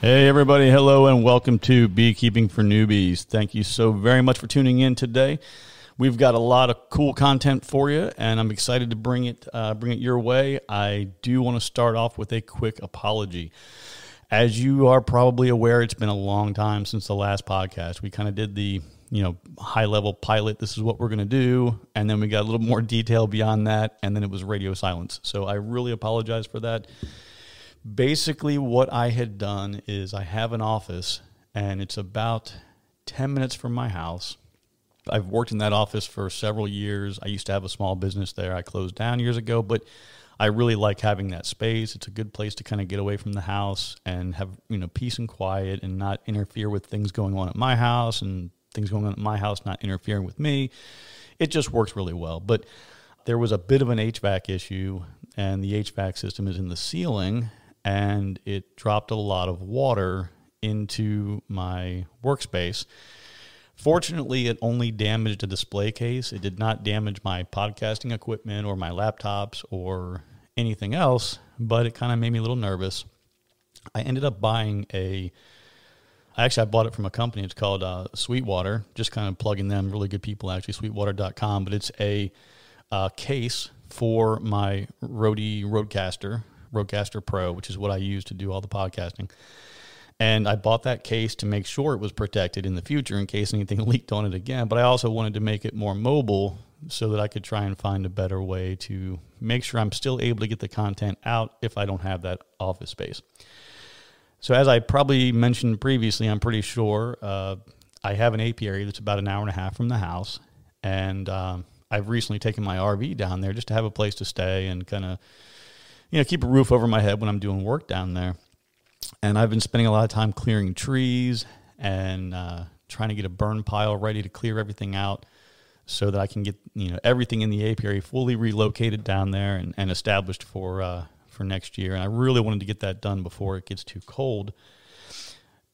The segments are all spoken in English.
Hey everybody, hello and welcome to Beekeeping for Newbies. Thank you so very much for tuning in today. We've got a lot of cool content for you, and I'm excited to bring it your way. I do want to start off with a quick apology. As you are probably aware, it's been a long time since the last podcast. We kind of did the high-level pilot, this is what we're going to do, and then we got a little more detail beyond that, and then it was radio silence. So I really apologize for that. Basically, what I had done is I have an office, and it's about 10 minutes from my house. I've worked in that office for several years. I used to have a small business there. I closed down years ago, but I really like having that space. It's a good place to kind of get away from the house and have, peace and quiet and not interfere with things going on at my house and things going on at my house not interfering with me. It just works really well. But there was a bit of an HVAC issue, and the HVAC system is in the ceiling, and it dropped a lot of water into my workspace. Fortunately, it only damaged a display case. It did not damage my podcasting equipment or my laptops or anything else, but it kind of made me a little nervous. I ended up buying I bought it from a company. It's called Sweetwater, just kind of plugging them, really good people, actually, sweetwater.com, but it's a case for my RODECaster Pro, which is what I use to do all the podcasting. And I bought that case to make sure it was protected in the future in case anything leaked on it again. But I also wanted to make it more mobile so that I could try and find a better way to make sure I'm still able to get the content out if I don't have that office space. So as I probably mentioned previously, I'm pretty sure I have an apiary that's about an hour and a half from the house. And I've recently taken my RV down there just to have a place to stay and kind of keep a roof over my head when I'm doing work down there. And I've been spending a lot of time clearing trees and trying to get a burn pile ready to clear everything out so that I can get everything in the apiary fully relocated down there and established for next year. And I really wanted to get that done before it gets too cold.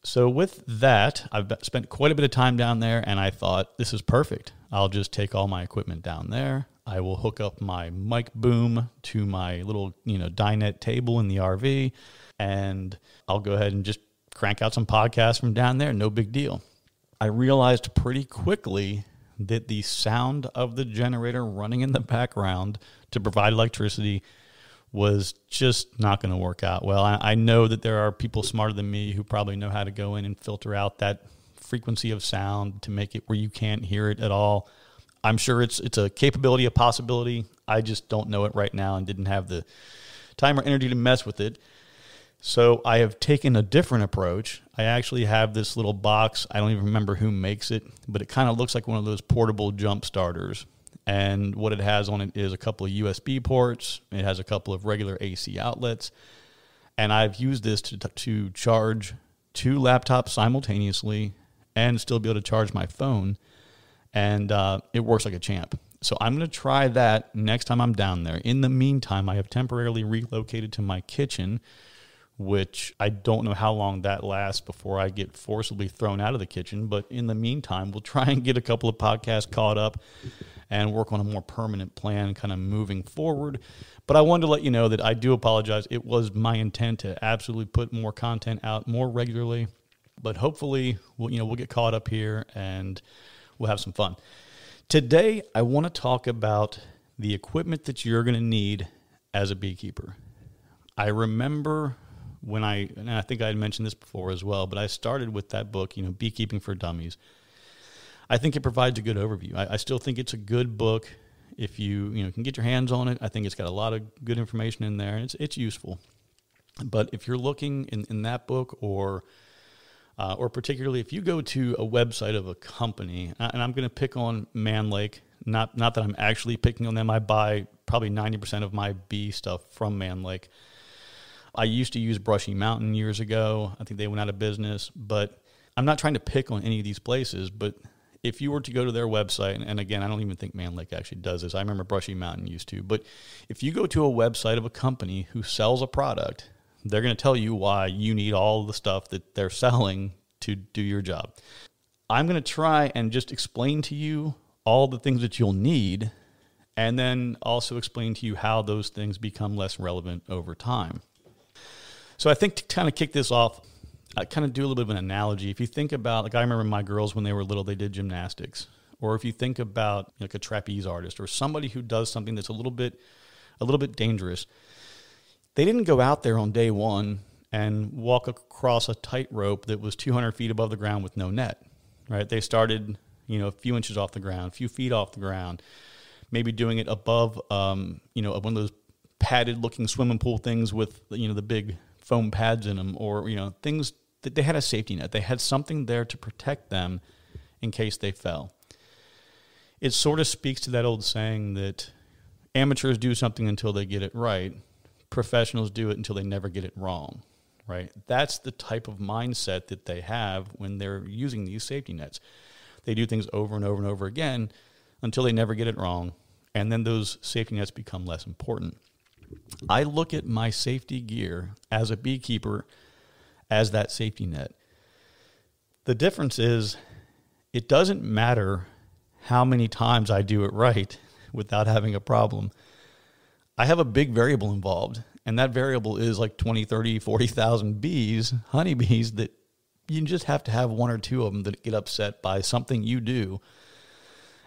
So with that, I've spent quite a bit of time down there, and I thought, this is perfect. I'll just take all my equipment down there. I will hook up my mic boom to my little, dinette table in the RV, and I'll go ahead and just crank out some podcasts from down there. No big deal. I realized pretty quickly that the sound of the generator running in the background to provide electricity was just not going to work out well. I know that there are people smarter than me who probably know how to go in and filter out that frequency of sound to make it where you can't hear it at all. I'm sure it's a capability, a possibility. I just don't know it right now and didn't have the time or energy to mess with it. So I have taken a different approach. I actually have this little box. I don't even remember who makes it, but it kind of looks like one of those portable jump starters. And what it has on it is a couple of USB ports. It has a couple of regular AC outlets. And I've used this to charge two laptops simultaneously and still be able to charge my phone. And it works like a champ. So I'm going to try that next time I'm down there. In the meantime, I have temporarily relocated to my kitchen, which I don't know how long that lasts before I get forcibly thrown out of the kitchen. But in the meantime, we'll try and get a couple of podcasts caught up and work on a more permanent plan kind of moving forward. But I wanted to let you know that I do apologize. It was my intent to absolutely put more content out more regularly. But hopefully, we'll get caught up here and we'll have some fun. Today, I want to talk about the equipment that you're going to need as a beekeeper. I remember when I think I had mentioned this before as well, but I started with that book, Beekeeping for Dummies. I think it provides a good overview. I still think it's a good book. If you, can get your hands on it, I think it's got a lot of good information in there, and it's useful. But if you're looking in that book, or particularly if you go to a website of a company, and I'm going to pick on Mann Lake, not that I'm actually picking on them. I buy probably 90% of my bee stuff from Mann Lake. I used to use Brushy Mountain years ago. I think they went out of business, but I'm not trying to pick on any of these places, but if you were to go to their website, and again, I don't even think Mann Lake actually does this. I remember Brushy Mountain used to. But if you go to a website of a company who sells a product, they're going to tell you why you need all the stuff that they're selling to do your job. I'm going to try and just explain to you all the things that you'll need, and then also explain to you how those things become less relevant over time. So I think to kind of kick this off, I kind of do a little bit of an analogy. If you think about, I remember my girls when they were little, they did gymnastics. Or if you think about like a trapeze artist or somebody who does something that's a little bit dangerous, they didn't go out there on day one and walk across a tightrope that was 200 feet above the ground with no net, right? They started, a few inches off the ground, a few feet off the ground, maybe doing it above, one of those padded-looking swimming pool things with, the big foam pads in them, or, things that they had a safety net. They had something there to protect them in case they fell. It sort of speaks to that old saying that amateurs do something until they get it right. Professionals do it until they never get it wrong, right? That's the type of mindset that they have when they're using these safety nets. They do things over and over and over again until they never get it wrong. And then those safety nets become less important. I look at my safety gear as a beekeeper as that safety net. The difference is it doesn't matter how many times I do it right without having a problem. I have a big variable involved, and that variable is like 20, 30, 40,000 bees, honeybees, that you just have to have one or two of them that get upset by something you do,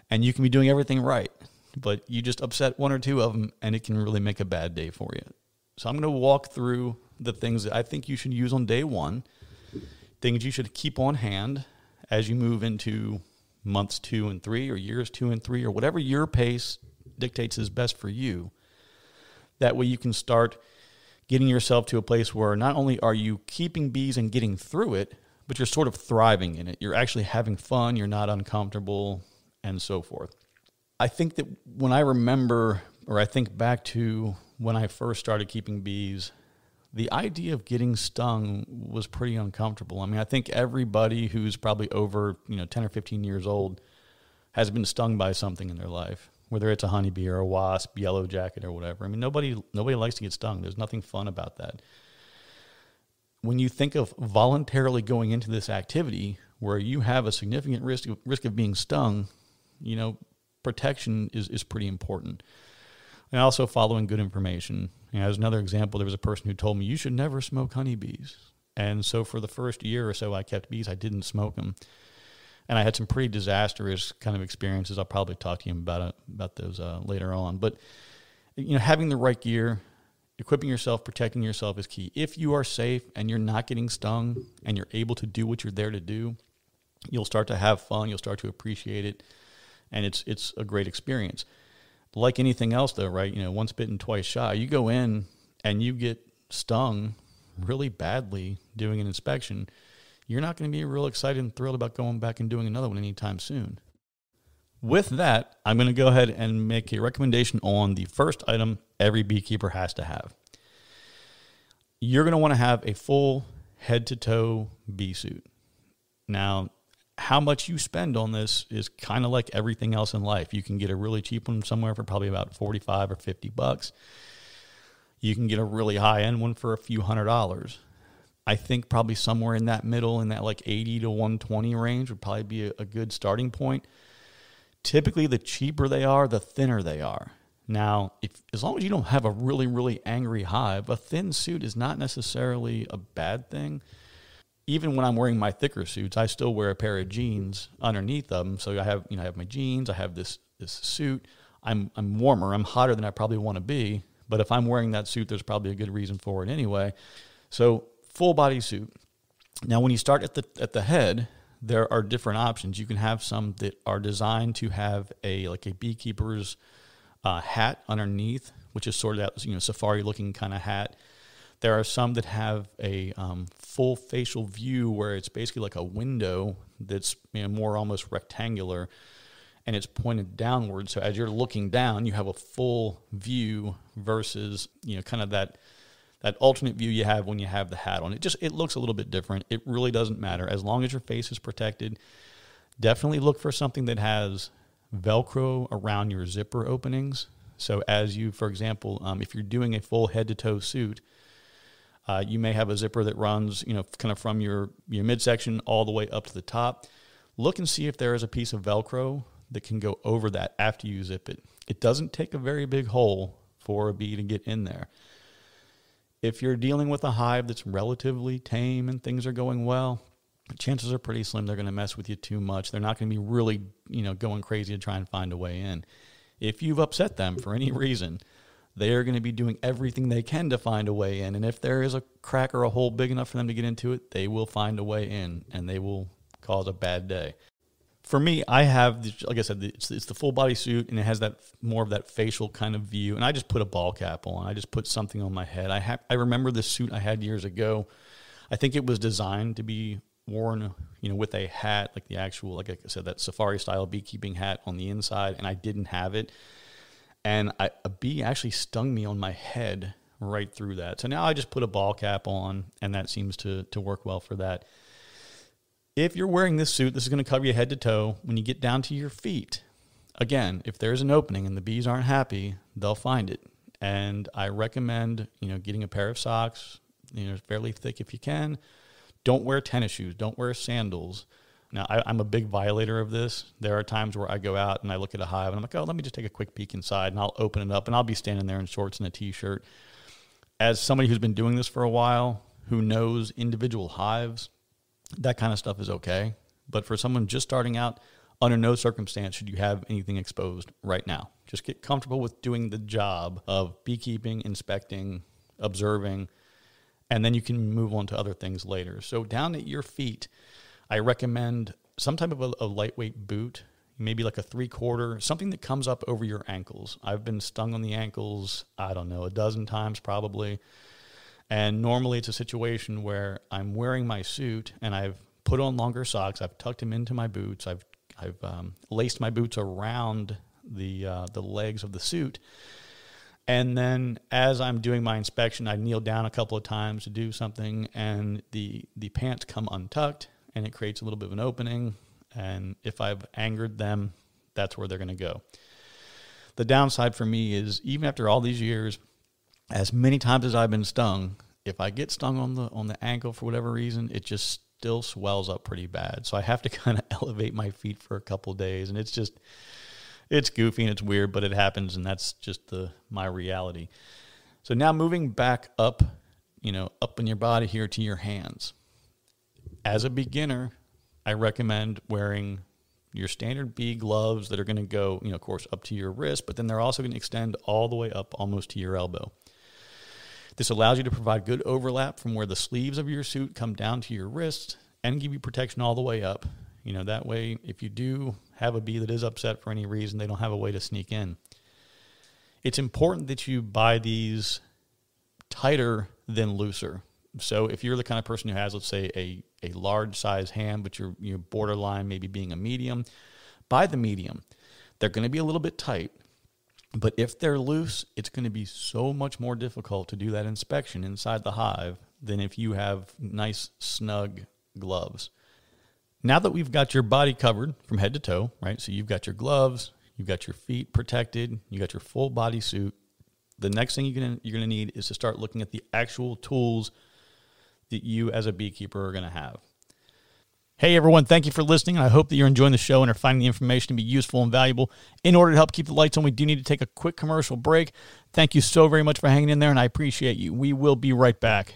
and you can be doing everything right. But you just upset one or two of them, and it can really make a bad day for you. So I'm going to walk through the things that I think you should use on day one, things you should keep on hand as you move into months 2 and 3 or years 2 and 3 or whatever your pace dictates is best for you. That way you can start getting yourself to a place where not only are you keeping bees and getting through it, but you're sort of thriving in it. You're actually having fun. You're not uncomfortable and so forth. I think that when I remember, or I think back to when I first started keeping bees, the idea of getting stung was pretty uncomfortable. I mean, I think everybody who's probably over, 10 or 15 years old has been stung by something in their life, whether it's a honeybee or a wasp, yellow jacket or whatever. I mean, nobody likes to get stung. There's nothing fun about that. When you think of voluntarily going into this activity where you have a significant risk of being stung, protection is pretty important. And also following good information. As another example, there was a person who told me, you should never smoke honeybees. And so for the first year or so I kept bees, I didn't smoke them. And I had some pretty disastrous kind of experiences. I'll probably talk to you about those later on. But, having the right gear, equipping yourself, protecting yourself is key. If you are safe and you're not getting stung and you're able to do what you're there to do, you'll start to have fun. You'll start to appreciate it. And it's a great experience. Like anything else, though, right? Once bitten, twice shy. You go in and you get stung really badly doing an inspection. You're not going to be real excited and thrilled about going back and doing another one anytime soon. With that, I'm going to go ahead and make a recommendation on the first item every beekeeper has to have. You're going to want to have a full head-to-toe bee suit. Now, how much you spend on this is kind of like everything else in life. You can get a really cheap one somewhere for probably about 45 or 50 bucks. You can get a really high-end one for a few $100. I think probably somewhere in that middle, in that like 80 to 120 range would probably be a good starting point. Typically, the cheaper they are, the thinner they are. Now, as long as you don't have a really, really angry hive, a thin suit is not necessarily a bad thing. Even when I'm wearing my thicker suits, I still wear a pair of jeans underneath them. So I have, I have my jeans, I have this suit. I'm warmer, I'm hotter than I probably want to be. But if I'm wearing that suit, there's probably a good reason for it anyway. So full body suit. Now, when you start at the head, there are different options. You can have some that are designed to have a beekeeper's hat underneath, which is sort of that, you know, safari looking kind of hat. There are some that have a full facial view where it's basically like a window that's, you know, more almost rectangular, and it's pointed downward. So as you're looking down, you have a full view versus, you know, kind of that alternate view you have when you have the hat on. It looks a little bit different. It really doesn't matter. As long as your face is protected, definitely look for something that has Velcro around your zipper openings. So as you, for example, if you're doing a full head-to-toe suit, you may have a zipper that runs, you know, kind of from your midsection all the way up to the top. Look and see if there is a piece of Velcro that can go over that after you zip it. It doesn't take a very big hole for a bee to get in there. If you're dealing with a hive that's relatively tame and things are going well, chances are pretty slim they're going to mess with you too much. They're not going to be really, you know, going crazy to try and find a way in. If you've upset them for any reason, they are going to be doing everything they can to find a way in. And if there is a crack or a hole big enough for them to get into it, they will find a way in, and they will cause a bad day. For me, I have, like I said, it's the full body suit, and it has that more of that facial kind of view. And I just put a ball cap on. I just put something on my head. I remember this suit I had years ago. I think it was designed to be worn, you know, with a hat, like the actual, like I said, that safari style beekeeping hat on the inside, and I didn't have it. And a bee actually stung me on my head right through that. So now I just put a ball cap on, and that seems to work well for that. If you're wearing this suit, this is going to cover you head to toe. When you get down to your feet, again, if there's an opening and the bees aren't happy, they'll find it. And I recommend, you know, getting a pair of socks, you know, fairly thick if you can. Don't wear tennis shoes. Don't wear sandals. Now, I'm a big violator of this. There are times where I go out and I look at a hive and I'm like, oh, let me just take a quick peek inside, and I'll open it up and I'll be standing there in shorts and a t-shirt. As somebody who's been doing this for a while, who knows individual hives, that kind of stuff is okay. But for someone just starting out, under no circumstance should you have anything exposed right now. Just get comfortable with doing the job of beekeeping, inspecting, observing, and then you can move on to other things later. So down at your feet, I recommend some type of a lightweight boot, maybe like a 3/4, something that comes up over your ankles. I've been stung on the ankles, I don't know, a dozen times probably. And normally it's a situation where I'm wearing my suit and I've put on longer socks. I've tucked them into my boots. I've laced my boots around the legs of the suit. And then as I'm doing my inspection, I kneel down a couple of times to do something, and the pants come untucked, and it creates a little bit of an opening. And if I've angered them, that's where they're going to go. The downside for me is, even after all these years, as many times as I've been stung, if I get stung on the ankle for whatever reason, it just still swells up pretty bad. So I have to kind of elevate my feet for a couple days, and it's goofy and it's weird, but it happens, and that's just my reality. So now moving back up, you know, up in your body here to your hands. As a beginner, I recommend wearing your standard bee gloves that are going to go, you know, of course, up to your wrist, but then they're also going to extend all the way up almost to your elbow. This allows you to provide good overlap from where the sleeves of your suit come down to your wrists and give you protection all the way up. You know, that way, if you do have a bee that is upset for any reason, they don't have a way to sneak in. It's important that you buy these tighter than looser. So if you're the kind of person who has, let's say, a large size hand, but you're borderline maybe being a medium, buy the medium. They're going to be a little bit tight. But if they're loose, it's going to be so much more difficult to do that inspection inside the hive than if you have nice, snug gloves. Now that we've got your body covered from head to toe, right? So you've got your gloves, you've got your feet protected, you got your full body suit. The next thing you're going to need is to start looking at the actual tools that you as a beekeeper are going to have. Hey everyone, thank you for listening. I hope that you're enjoying the show and are finding the information to be useful and valuable. In order to help keep the lights on, we do need to take a quick commercial break. Thank you so very much for hanging in there, and I appreciate you. We will be right back.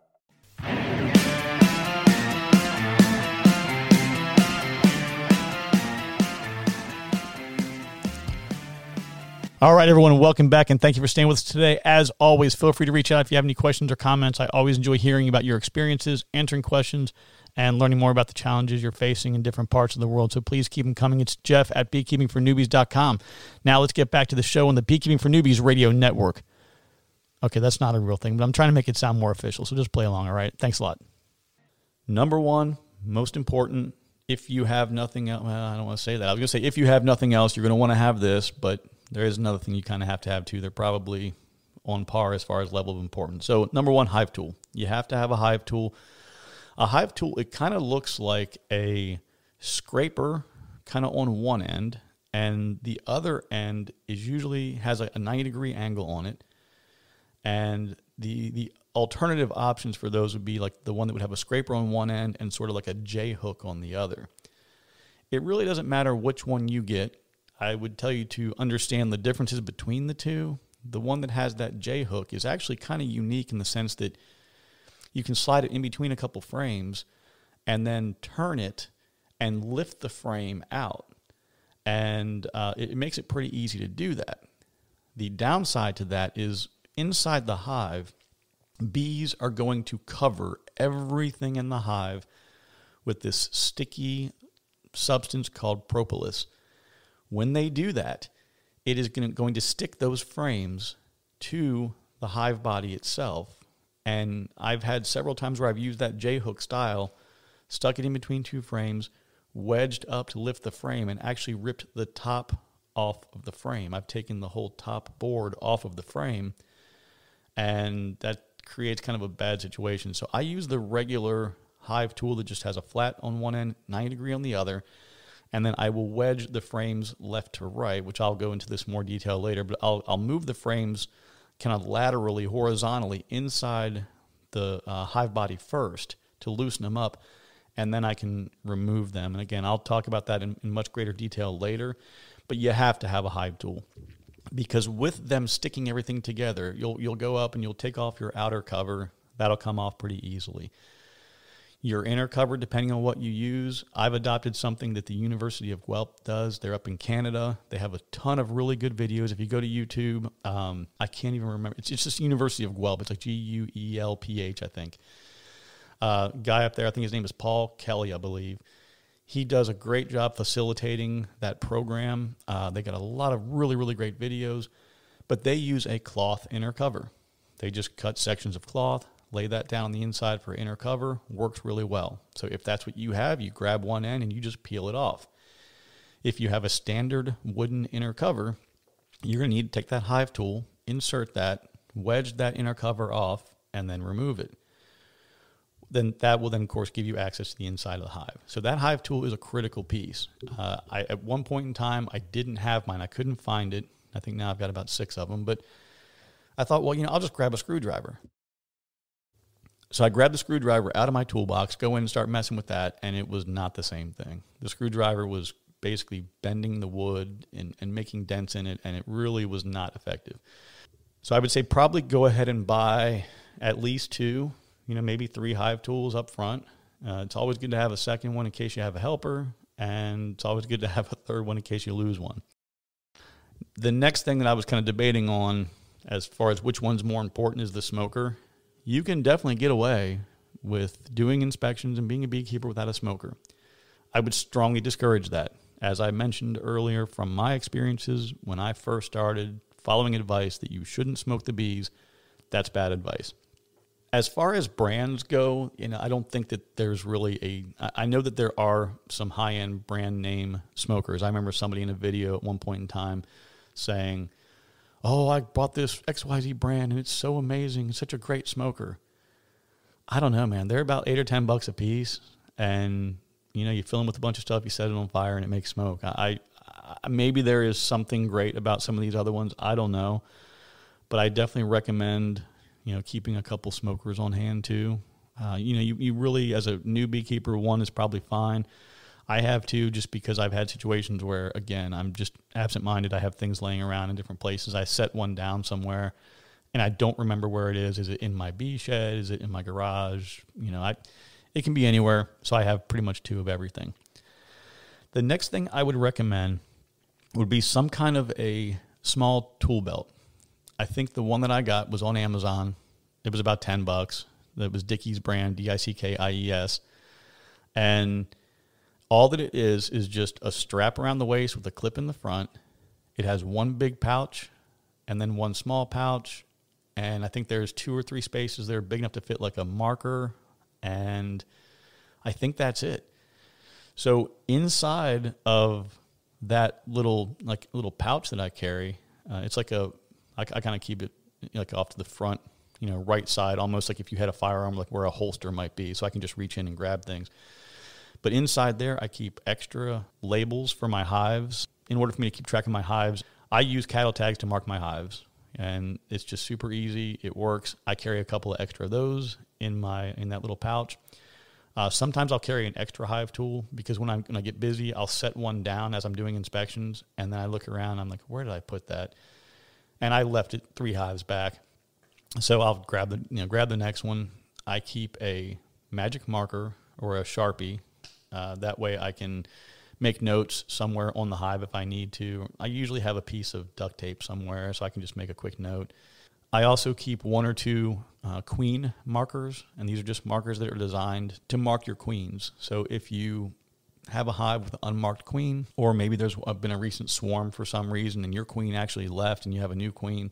All right, everyone, welcome back, and thank you for staying with us today. As always, feel free to reach out if you have any questions or comments. I always enjoy hearing about your experiences, answering questions, and learning more about the challenges you're facing in different parts of the world. So please keep them coming. It's Jeff at beekeepingfornewbies.com. Now let's get back to the show on the Beekeeping for Newbies radio network. Okay, that's not a real thing, but I'm trying to make it sound more official, so just play along, all right? Thanks a lot. Number one, most important, if you have nothing else, well, I don't want to say that. I was going to say if you have nothing else, you're going to want to have this, but there is another thing you kind of have to have, too. They're probably on par as far as level of importance. So, number one, hive tool. You have to have a hive tool. A hive tool, it kind of looks like a scraper kind of on one end, and the other end is usually has a 90-degree angle on it. And the alternative options for those would be like the one that would have a scraper on one end and sort of like a J-hook on the other. It really doesn't matter which one you get. I would tell you to understand the differences between the two. The one that has that J-hook is actually kind of unique in the sense that you can slide it in between a couple frames and then turn it and lift the frame out. And it makes it pretty easy to do that. The downside to that is inside the hive, bees are going to cover everything in the hive with this sticky substance called propolis. When they do that, it is going to stick those frames to the hive body itself. And I've had several times where I've used that J-hook style, stuck it in between two frames, wedged up to lift the frame, and actually ripped the top off of the frame. I've taken the whole top board off of the frame, and that creates kind of a bad situation. So I use the regular hive tool that just has a flat on one end, 90 degree on the other. And then I will wedge the frames left to right, which I'll go into this more detail later, but I'll move the frames kind of laterally, horizontally inside the hive body first to loosen them up, and then I can remove them. And again, I'll talk about that in much greater detail later, but you have to have a hive tool because with them sticking everything together, you'll go up and you'll take off your outer cover. That'll come off pretty easily. Your inner cover, depending on what you use. I've adopted something that the University of Guelph does. They're up in Canada. They have a ton of really good videos. If you go to YouTube, I can't even remember. It's just University of Guelph. It's like Guelph, I think. Guy up there, I think his name is Paul Kelly, I believe. He does a great job facilitating that program. They got a lot of really, really great videos, but they use a cloth inner cover. They just cut sections of cloth, lay that down on the inside for inner cover, works really well. So if that's what you have, you grab one end and you just peel it off. If you have a standard wooden inner cover, you're going to need to take that hive tool, insert that, wedge that inner cover off, and then remove it. Then that will then, of course, give you access to the inside of the hive. So that hive tool is a critical piece. At one point in time, I didn't have mine. I couldn't find it. I think now I've got about 6 of them. But I thought, well, I'll just grab a screwdriver. So I grabbed the screwdriver out of my toolbox, go in and start messing with that, and it was not the same thing. The screwdriver was basically bending the wood and making dents in it, and it really was not effective. So I would say probably go ahead and buy at least 2, maybe 3 hive tools up front. It's always good to have a second one in case you have a helper, and it's always good to have a third one in case you lose one. The next thing that I was kind of debating on as far as which one's more important is the smoker. you can definitely get away with doing inspections and being a beekeeper without a smoker. I would strongly discourage that. As I mentioned earlier, from my experiences when I first started following advice that you shouldn't smoke the bees, that's bad advice. As far as brands go, you know, I don't think that there's really I know that there are some high-end brand name smokers. I remember somebody in a video at one point in time saying, oh, I bought this XYZ brand and it's so amazing. It's such a great smoker. I don't know, man. They're about $8 or $10 a piece, and you know, you fill them with a bunch of stuff, you set it on fire, and it makes smoke. Maybe there is something great about some of these other ones. I don't know, but I definitely recommend, you know, keeping a couple smokers on hand too. You know, you really, as a new beekeeper, one is probably fine. I have two just because I've had situations where, again, I'm just absent-minded. I have things laying around in different places. I set one down somewhere, and I don't remember where it is. Is it in my bee shed? Is it in my garage? You know, it can be anywhere, so I have pretty much two of everything. The next thing I would recommend would be some kind of a small tool belt. I think the one that I got was on Amazon. It was about $10. That was Dickie's brand, D-I-C-K-I-E-S. And all that it is just a strap around the waist with a clip in the front. It has one big pouch and then one small pouch. And I think there's 2 or 3 spaces that are big enough to fit like a marker. And I think that's it. So inside of that little pouch that I carry, it's like a, I kind of keep it like off to the front, you know, right side, almost like if you had a firearm, like where a holster might be. So I can just reach in and grab things. But inside there, I keep extra labels for my hives. In order for me to keep track of my hives, I use cattle tags to mark my hives, and it's just super easy. It works. I carry a couple of extra of those in that little pouch. Sometimes I'll carry an extra hive tool because when I get busy, I'll set one down as I'm doing inspections, and then I look around. I'm like, where did I put that? And I left it 3 hives back. So I'll grab the next one. I keep a magic marker or a Sharpie. That way I can make notes somewhere on the hive if I need to. I usually have a piece of duct tape somewhere so I can just make a quick note. I also keep 1 or 2 queen markers, and these are just markers that are designed to mark your queens. So if you have a hive with an unmarked queen, or maybe there's been a recent swarm for some reason and your queen actually left and you have a new queen,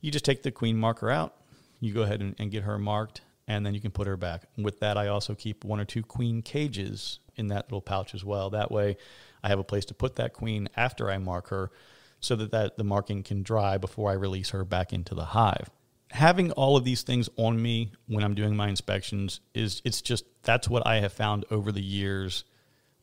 you just take the queen marker out, you go ahead and get her marked, and then you can put her back. With that, I also keep 1 or 2 queen cages in that little pouch as well. That way, I have a place to put that queen after I mark her so that the marking can dry before I release her back into the hive. Having all of these things on me when I'm doing my inspections that's what I have found over the years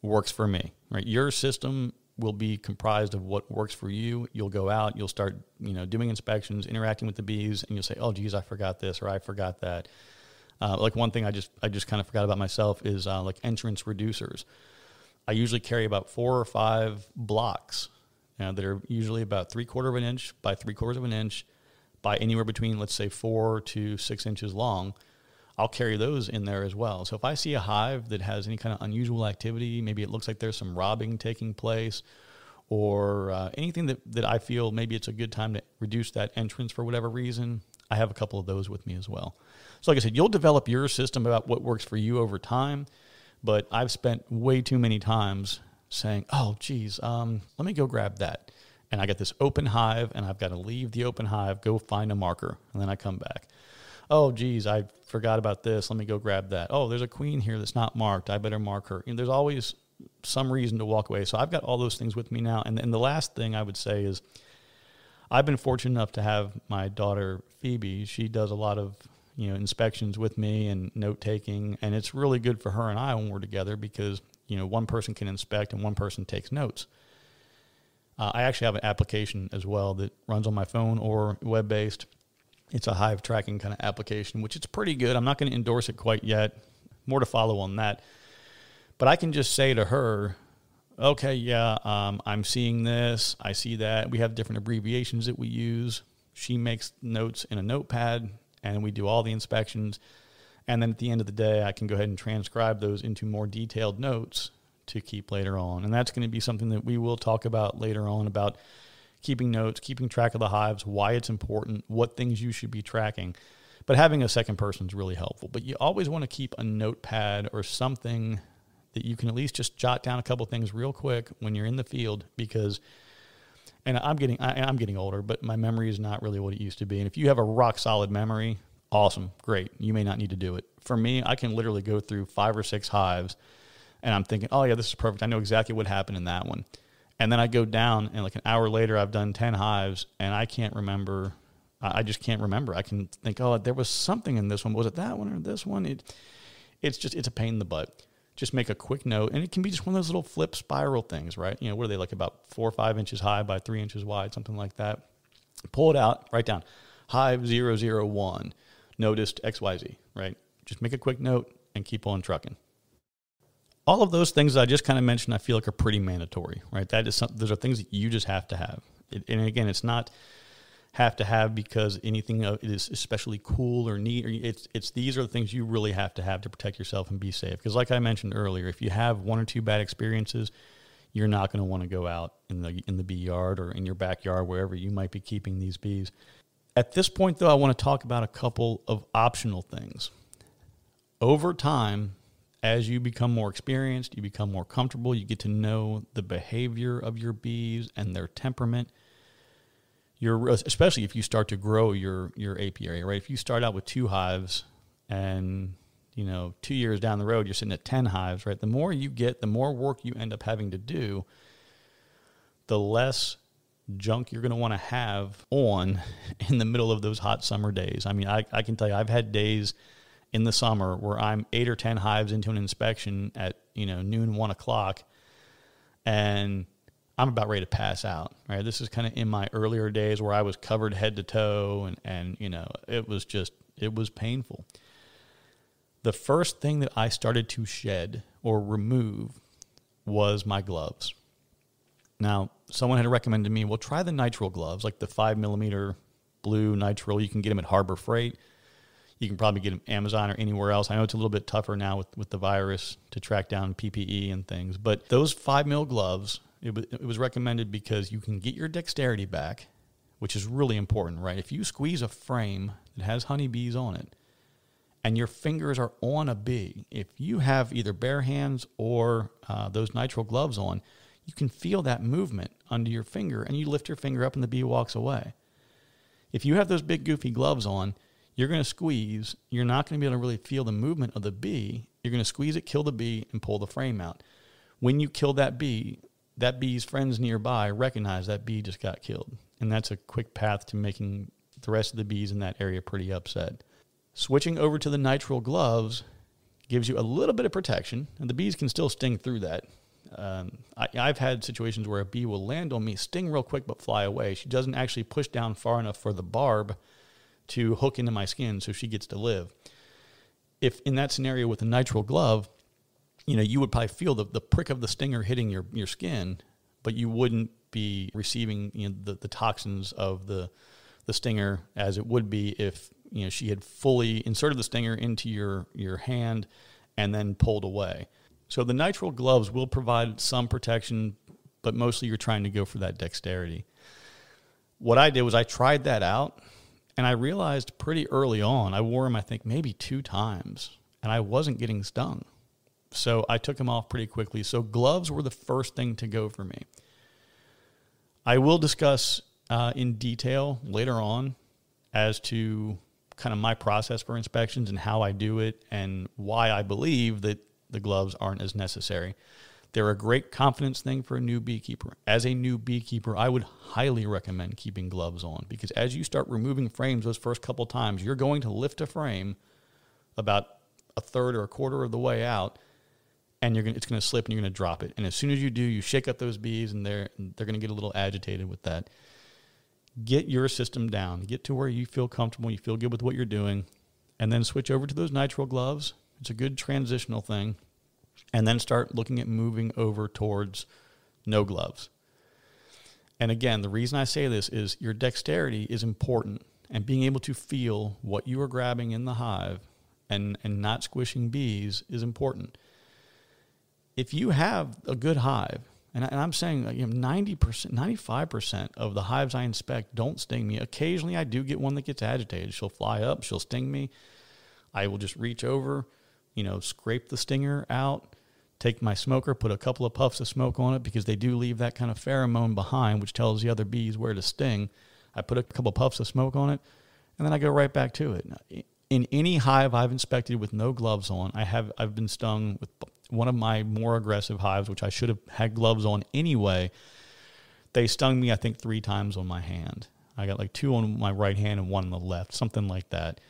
works for me, right? Your system will be comprised of what works for you. You'll go out, you'll start, you know, doing inspections, interacting with the bees, and you'll say, oh, geez, I forgot this or I forgot that. Like one thing I just kind of forgot about myself is like entrance reducers. I usually carry about 4 or 5 blocks that are usually about 3/4 of an inch by 3/4 of an inch by anywhere between, let's say, 4 to 6 inches long. I'll carry those in there as well. So if I see a hive that has any kind of unusual activity, maybe it looks like there's some robbing taking place or anything that I feel maybe it's a good time to reduce that entrance for whatever reason, I have a couple of those with me as well. So like I said, you'll develop your system about what works for you over time, but I've spent way too many times saying, oh, geez, let me go grab that. And I got this open hive, and I've got to leave the open hive, go find a marker, and then I come back. Oh, geez, I forgot about this. Let me go grab that. Oh, there's a queen here that's not marked. I better mark her. You know, there's always some reason to walk away. So I've got all those things with me now. And the last thing I would say is I've been fortunate enough to have my daughter, Phoebe. She does a lot of, you know, inspections with me and note-taking, and it's really good for her and I when we're together because, you know, one person can inspect and one person takes notes. I actually have an application as well that runs on my phone or web-based. It's a hive tracking kind of application, which it's pretty good. I'm not going to endorse it quite yet. More to follow on that. But I can just say to her, okay, yeah, I'm seeing this. I see that. We have different abbreviations that we use. She makes notes in a notepad, and we do all the inspections. And then at the end of the day, I can go ahead and transcribe those into more detailed notes to keep later on. And that's going to be something that we will talk about later on, about keeping notes, keeping track of the hives, why it's important, what things you should be tracking. But having a second person is really helpful. But you always want to keep a notepad or something that you can at least just jot down a couple of things real quick when you're in the field, because, and I'm getting older, but my memory is not really what it used to be. And if you have a rock solid memory, awesome, great. You may not need to do it. For me, I can literally go through 5 or 6 hives and I'm thinking, oh yeah, this is perfect. I know exactly what happened in that one. And then I go down and like an hour later, I've done 10 hives and I can't remember. I just can't remember. I can think, oh, there was something in this one. Was it that one or this one? It's just, it's a pain in the butt. Just make a quick note, and it can be just one of those little flip spiral things, right? You know, what are they, like about 4 or 5 inches high by 3 inches wide, something like that. Pull it out, write down, hive 001, noticed XYZ, right? Just make a quick note and keep on trucking. All of those things that I just kind of mentioned, I feel like are pretty mandatory, right? That is something, those are things that you just have to have. And again, it's not have to have because anything of it is especially cool or neat. Or it's these are the things you really have to protect yourself and be safe. Because like I mentioned earlier, if you have 1 or 2 bad experiences, you're not going to want to go out in the bee yard or in your backyard, wherever you might be keeping these bees. At this point, though, I want to talk about a couple of optional things. Over time, as you become more experienced, you become more comfortable, you get to know the behavior of your bees and their temperament. Especially if you start to grow your apiary, right? If you start out with 2 hives and, you know, 2 years down the road, you're sitting at 10 hives, right? The more you get, the more work you end up having to do, the less junk you're going to want to have on in the middle of those hot summer days. I mean, I can tell you, I've had days in the summer where I'm 8 or 10 hives into an inspection at, you know, noon, 1 o'clock, and I'm about ready to pass out, right? This is kind of in my earlier days where I was covered head to toe and you know, it was painful. The first thing that I started to shed or remove was my gloves. Now, someone had recommended me, well, try the nitrile gloves, like the 5mm blue nitrile. You can get them at Harbor Freight. You can probably get them Amazon or anywhere else. I know it's a little bit tougher now with the virus to track down PPE and things, but those 5mm gloves, it was recommended because you can get your dexterity back, which is really important, right? If you squeeze a frame that has honeybees on it and your fingers are on a bee, if you have either bare hands or those nitrile gloves on, you can feel that movement under your finger and you lift your finger up and the bee walks away. If you have those big goofy gloves on, you're going to squeeze. You're not going to be able to really feel the movement of the bee. You're going to squeeze it, kill the bee, and pull the frame out. When you kill that bee's friends nearby recognize that bee just got killed. And that's a quick path to making the rest of the bees in that area pretty upset. Switching over to the nitrile gloves gives you a little bit of protection, and the bees can still sting through that. I've had situations where a bee will land on me, sting real quick, but fly away. She doesn't actually push down far enough for the barb to hook into my skin, so she gets to live. If in that scenario with a nitrile glove, you know, you would probably feel the prick of the stinger hitting your skin, but you wouldn't be receiving, you know, the toxins of the stinger as it would be if, you know, she had fully inserted the stinger into your hand and then pulled away. So the nitrile gloves will provide some protection, but mostly you're trying to go for that dexterity. What I did was I tried that out, and I realized pretty early on, I wore them I think maybe 2 times, and I wasn't getting stung. So I took them off pretty quickly. So gloves were the first thing to go for me. I will discuss in detail later on as to kind of my process for inspections and how I do it and why I believe that the gloves aren't as necessary. They're a great confidence thing for a new beekeeper. As a new beekeeper, I would highly recommend keeping gloves on, because as you start removing frames those first couple times, you're going to lift a frame about a third or a quarter of the way out, and it's going to slip and you're going to drop it. And as soon as you do, you shake up those bees and they're going to get a little agitated with that. Get your system down. Get to where you feel comfortable, you feel good with what you're doing, and then switch over to those nitrile gloves. It's a good transitional thing. And then start looking at moving over towards no gloves. And again, the reason I say this is your dexterity is important, and being able to feel what you are grabbing in the hive and not squishing bees is important. If you have a good hive And I'm saying, you know, 90%, 95% of the hives I inspect don't sting me. Occasionally I do get one that gets agitated. She'll fly up, she'll sting me. I will just reach over, you know, scrape the stinger out, take my smoker, put a couple of puffs of smoke on it, because they do leave that kind of pheromone behind, which tells the other bees where to sting. I put a couple of puffs of smoke on it, and then I go right back to it. In any hive I've inspected with no gloves on, I've been stung with one of my more aggressive hives, which I should have had gloves on anyway. They stung me, I think, 3 times on my hand. I got like 2 on my right hand and 1 on the left, something like that.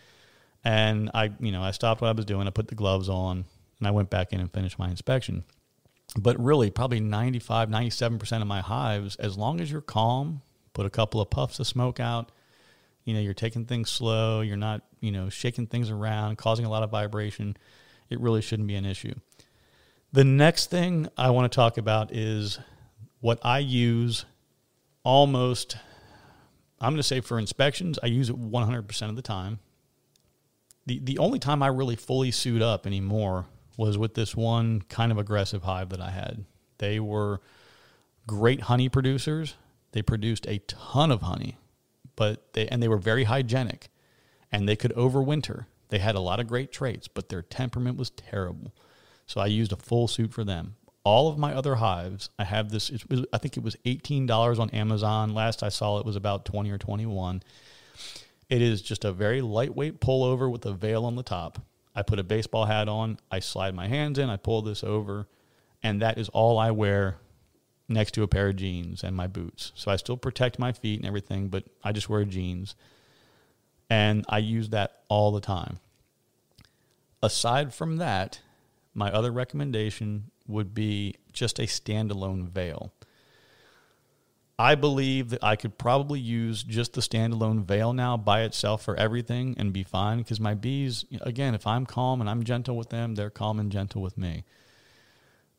And I stopped what I was doing. I put the gloves on, and I went back in and finished my inspection. But really, probably 95, 97% of my hives, as long as you're calm, put a couple of puffs of smoke out, you know, you're taking things slow, you're not, you know, shaking things around, causing a lot of vibration, it really shouldn't be an issue. The next thing I want to talk about is what I use almost, I'm going to say for inspections, I use it 100% of the time. The only time I really fully suit up anymore was with this one kind of aggressive hive that I had. They were great honey producers. They produced a ton of honey, and they were very hygienic, and they could overwinter. They had a lot of great traits, but their temperament was terrible. So I used a full suit for them. All of my other hives, I have this, I think it was $18 on Amazon. Last I saw it was about 20 or 21. It is just a very lightweight pullover with a veil on the top. I put a baseball hat on, I slide my hands in, I pull this over, and that is all I wear next to a pair of jeans and my boots. So I still protect my feet and everything, but I just wear jeans. And I use that all the time. Aside from that, my other recommendation would be just a standalone veil. I believe that I could probably use just the standalone veil now by itself for everything and be fine, because my bees, again, if I'm calm and I'm gentle with them, they're calm and gentle with me.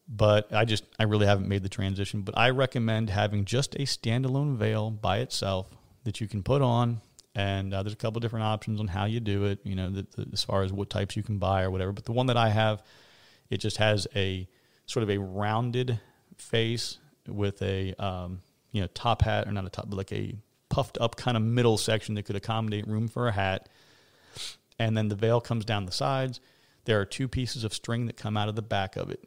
But I really haven't made the transition. But I recommend having just a standalone veil by itself that you can put on. And there's a couple of different options on how you do it, you know, as far as what types you can buy or whatever. But the one that I have, it just has a sort of a rounded face with a, you know, top hat, or not a top, but like a puffed up kind of middle section that could accommodate room for a hat. And then the veil comes down the sides. There are 2 pieces of string that come out of the back of it.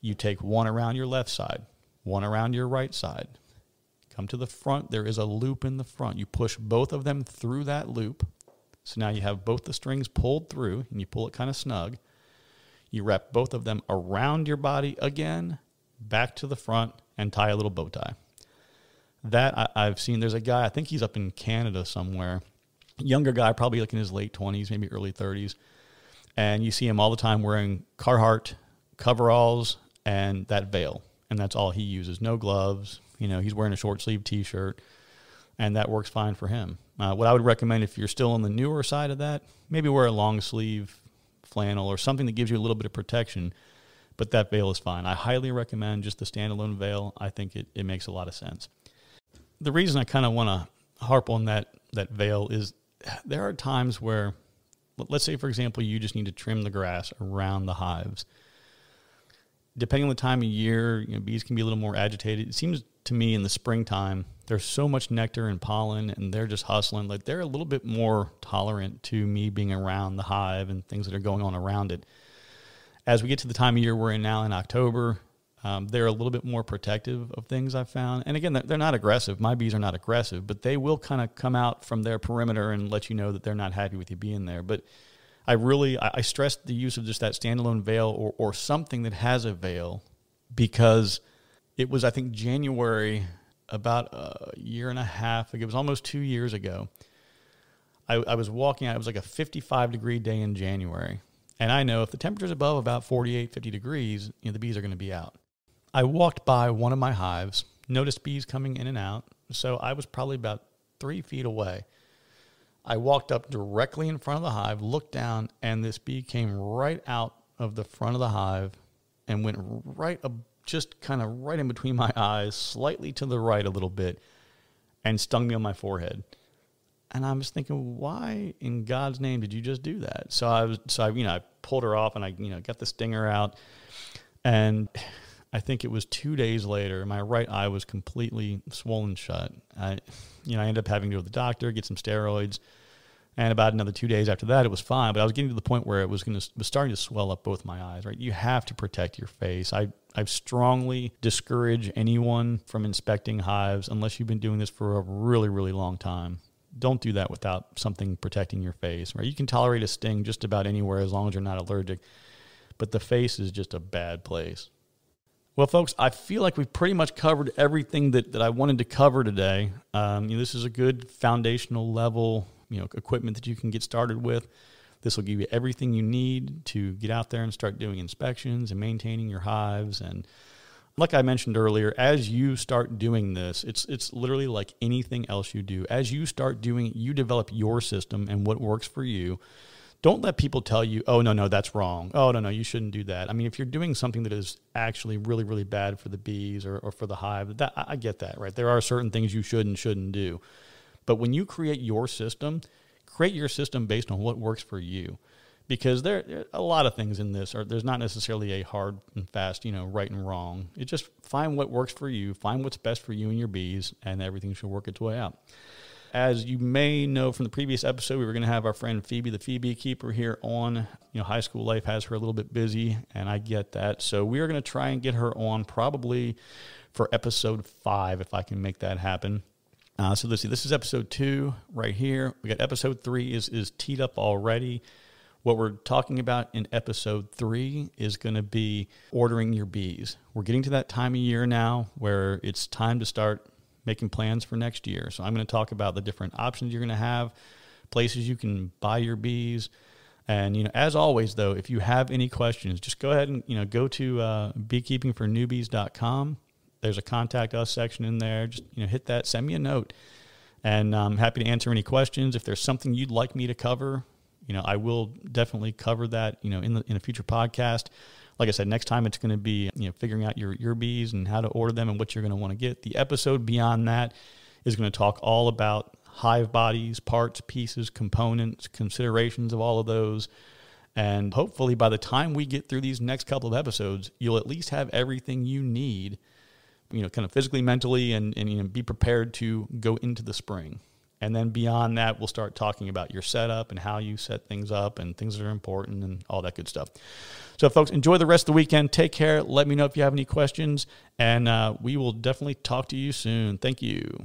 You take one around your left side, one around your right side. Come to the front. There is a loop in the front. You push both of them through that loop. So now you have both the strings pulled through, and you pull it kind of snug. You wrap both of them around your body again, back to the front, and tie a little bow tie. That I've seen. There's a guy, I think he's up in Canada somewhere, younger guy, probably like in his late 20s, maybe early 30s, and you see him all the time wearing Carhartt coveralls and that veil, and that's all he uses, no gloves. You know, he's wearing a short-sleeved T-shirt, and that works fine for him. What I would recommend if you're still on the newer side of that, maybe wear a long-sleeve flannel or something that gives you a little bit of protection, but that veil is fine. I highly recommend just the standalone veil. I think it makes a lot of sense. The reason I kind of want to harp on that veil is there are times where, let's say, for example, you just need to trim the grass around the hives. Depending on the time of year, you know, bees can be a little more agitated. It seems to me in the springtime, there's so much nectar and pollen, and they're just hustling. Like, they're a little bit more tolerant to me being around the hive and things that are going on around it. As we get to the time of year we're in now in October, they're a little bit more protective of things, I've found. And again, they're not aggressive. My bees are not aggressive, but they will kind of come out from their perimeter and let you know that they're not happy with you being there. But I stress the use of just that standalone veil or something that has a veil, because it was, I think, January, about a year and a half ago. It was almost 2 years ago. I was walking out. It was like a 55-degree day in January. And I know if the temperature's above about 48, 50 degrees, you know, the bees are going to be out. I walked by one of my hives, noticed bees coming in and out, so I was probably about 3 feet away. I walked up directly in front of the hive, looked down, and this bee came right out of the front of the hive and went right up, just kind of right in between my eyes, slightly to the right a little bit, and stung me on my forehead. And I was thinking, why in God's name did you just do that? So I pulled her off, and I got the stinger out, and I think it was 2 days later, my right eye was completely swollen shut. I ended up having to go to the doctor, get some steroids. And about another 2 days after that, it was fine. But I was getting to the point where it was starting to swell up both my eyes, right? You have to protect your face. I strongly discourage anyone from inspecting hives unless you've been doing this for a really, really long time. Don't do that without something protecting your face, right? You can tolerate a sting just about anywhere as long as you're not allergic. But the face is just a bad place. Well, folks, I feel like we've pretty much covered everything that I wanted to cover today. This is a good foundational level equipment that you can get started with. This will give you everything you need to get out there and start doing inspections and maintaining your hives. And like I mentioned earlier, as you start doing this, it's literally like anything else you do. As you start doing it, you develop your system and what works for you. Don't let people tell you, oh, no, that's wrong. Oh, no, you shouldn't do that. I mean, if you're doing something that is actually really, really bad for the bees or for the hive, I get that, right? There are certain things you should and shouldn't do. But when you create your system based on what works for you. Because there are a lot of things in this, or there's not necessarily a hard and fast, right and wrong. It's just find what works for you, find what's best for you and your bees, and everything should work its way out. As you may know from the previous episode, we were going to have our friend Phoebe, the Phoebe keeper, here on. High school life has her a little bit busy, and I get that. So we are going to try and get her on probably for episode 5, if I can make that happen. So let's see, this is episode 2 right here. We got episode 3 is teed up already. What we're talking about in episode 3 is going to be ordering your bees. We're getting to that time of year now where it's time to start making plans for next year. So I'm going to talk about the different options you're going to have, places you can buy your bees. And, as always, though, if you have any questions, just go ahead and, go to beekeepingfornewbies.com. There's a contact us section in there. Just, hit that, send me a note, and I'm happy to answer any questions. If there's something you'd like me to cover, I will definitely cover that, in a future podcast. Like I said, next time it's going to be, figuring out your bees and how to order them and what you're going to want to get. The episode beyond that is going to talk all about hive bodies, parts, pieces, components, considerations of all of those. And hopefully by the time we get through these next couple of episodes, you'll at least have everything you need, kind of physically, mentally, and be prepared to go into the spring. And then beyond that, we'll start talking about your setup and how you set things up and things that are important and all that good stuff. So, folks, enjoy the rest of the weekend. Take care. Let me know if you have any questions, and we will definitely talk to you soon. Thank you.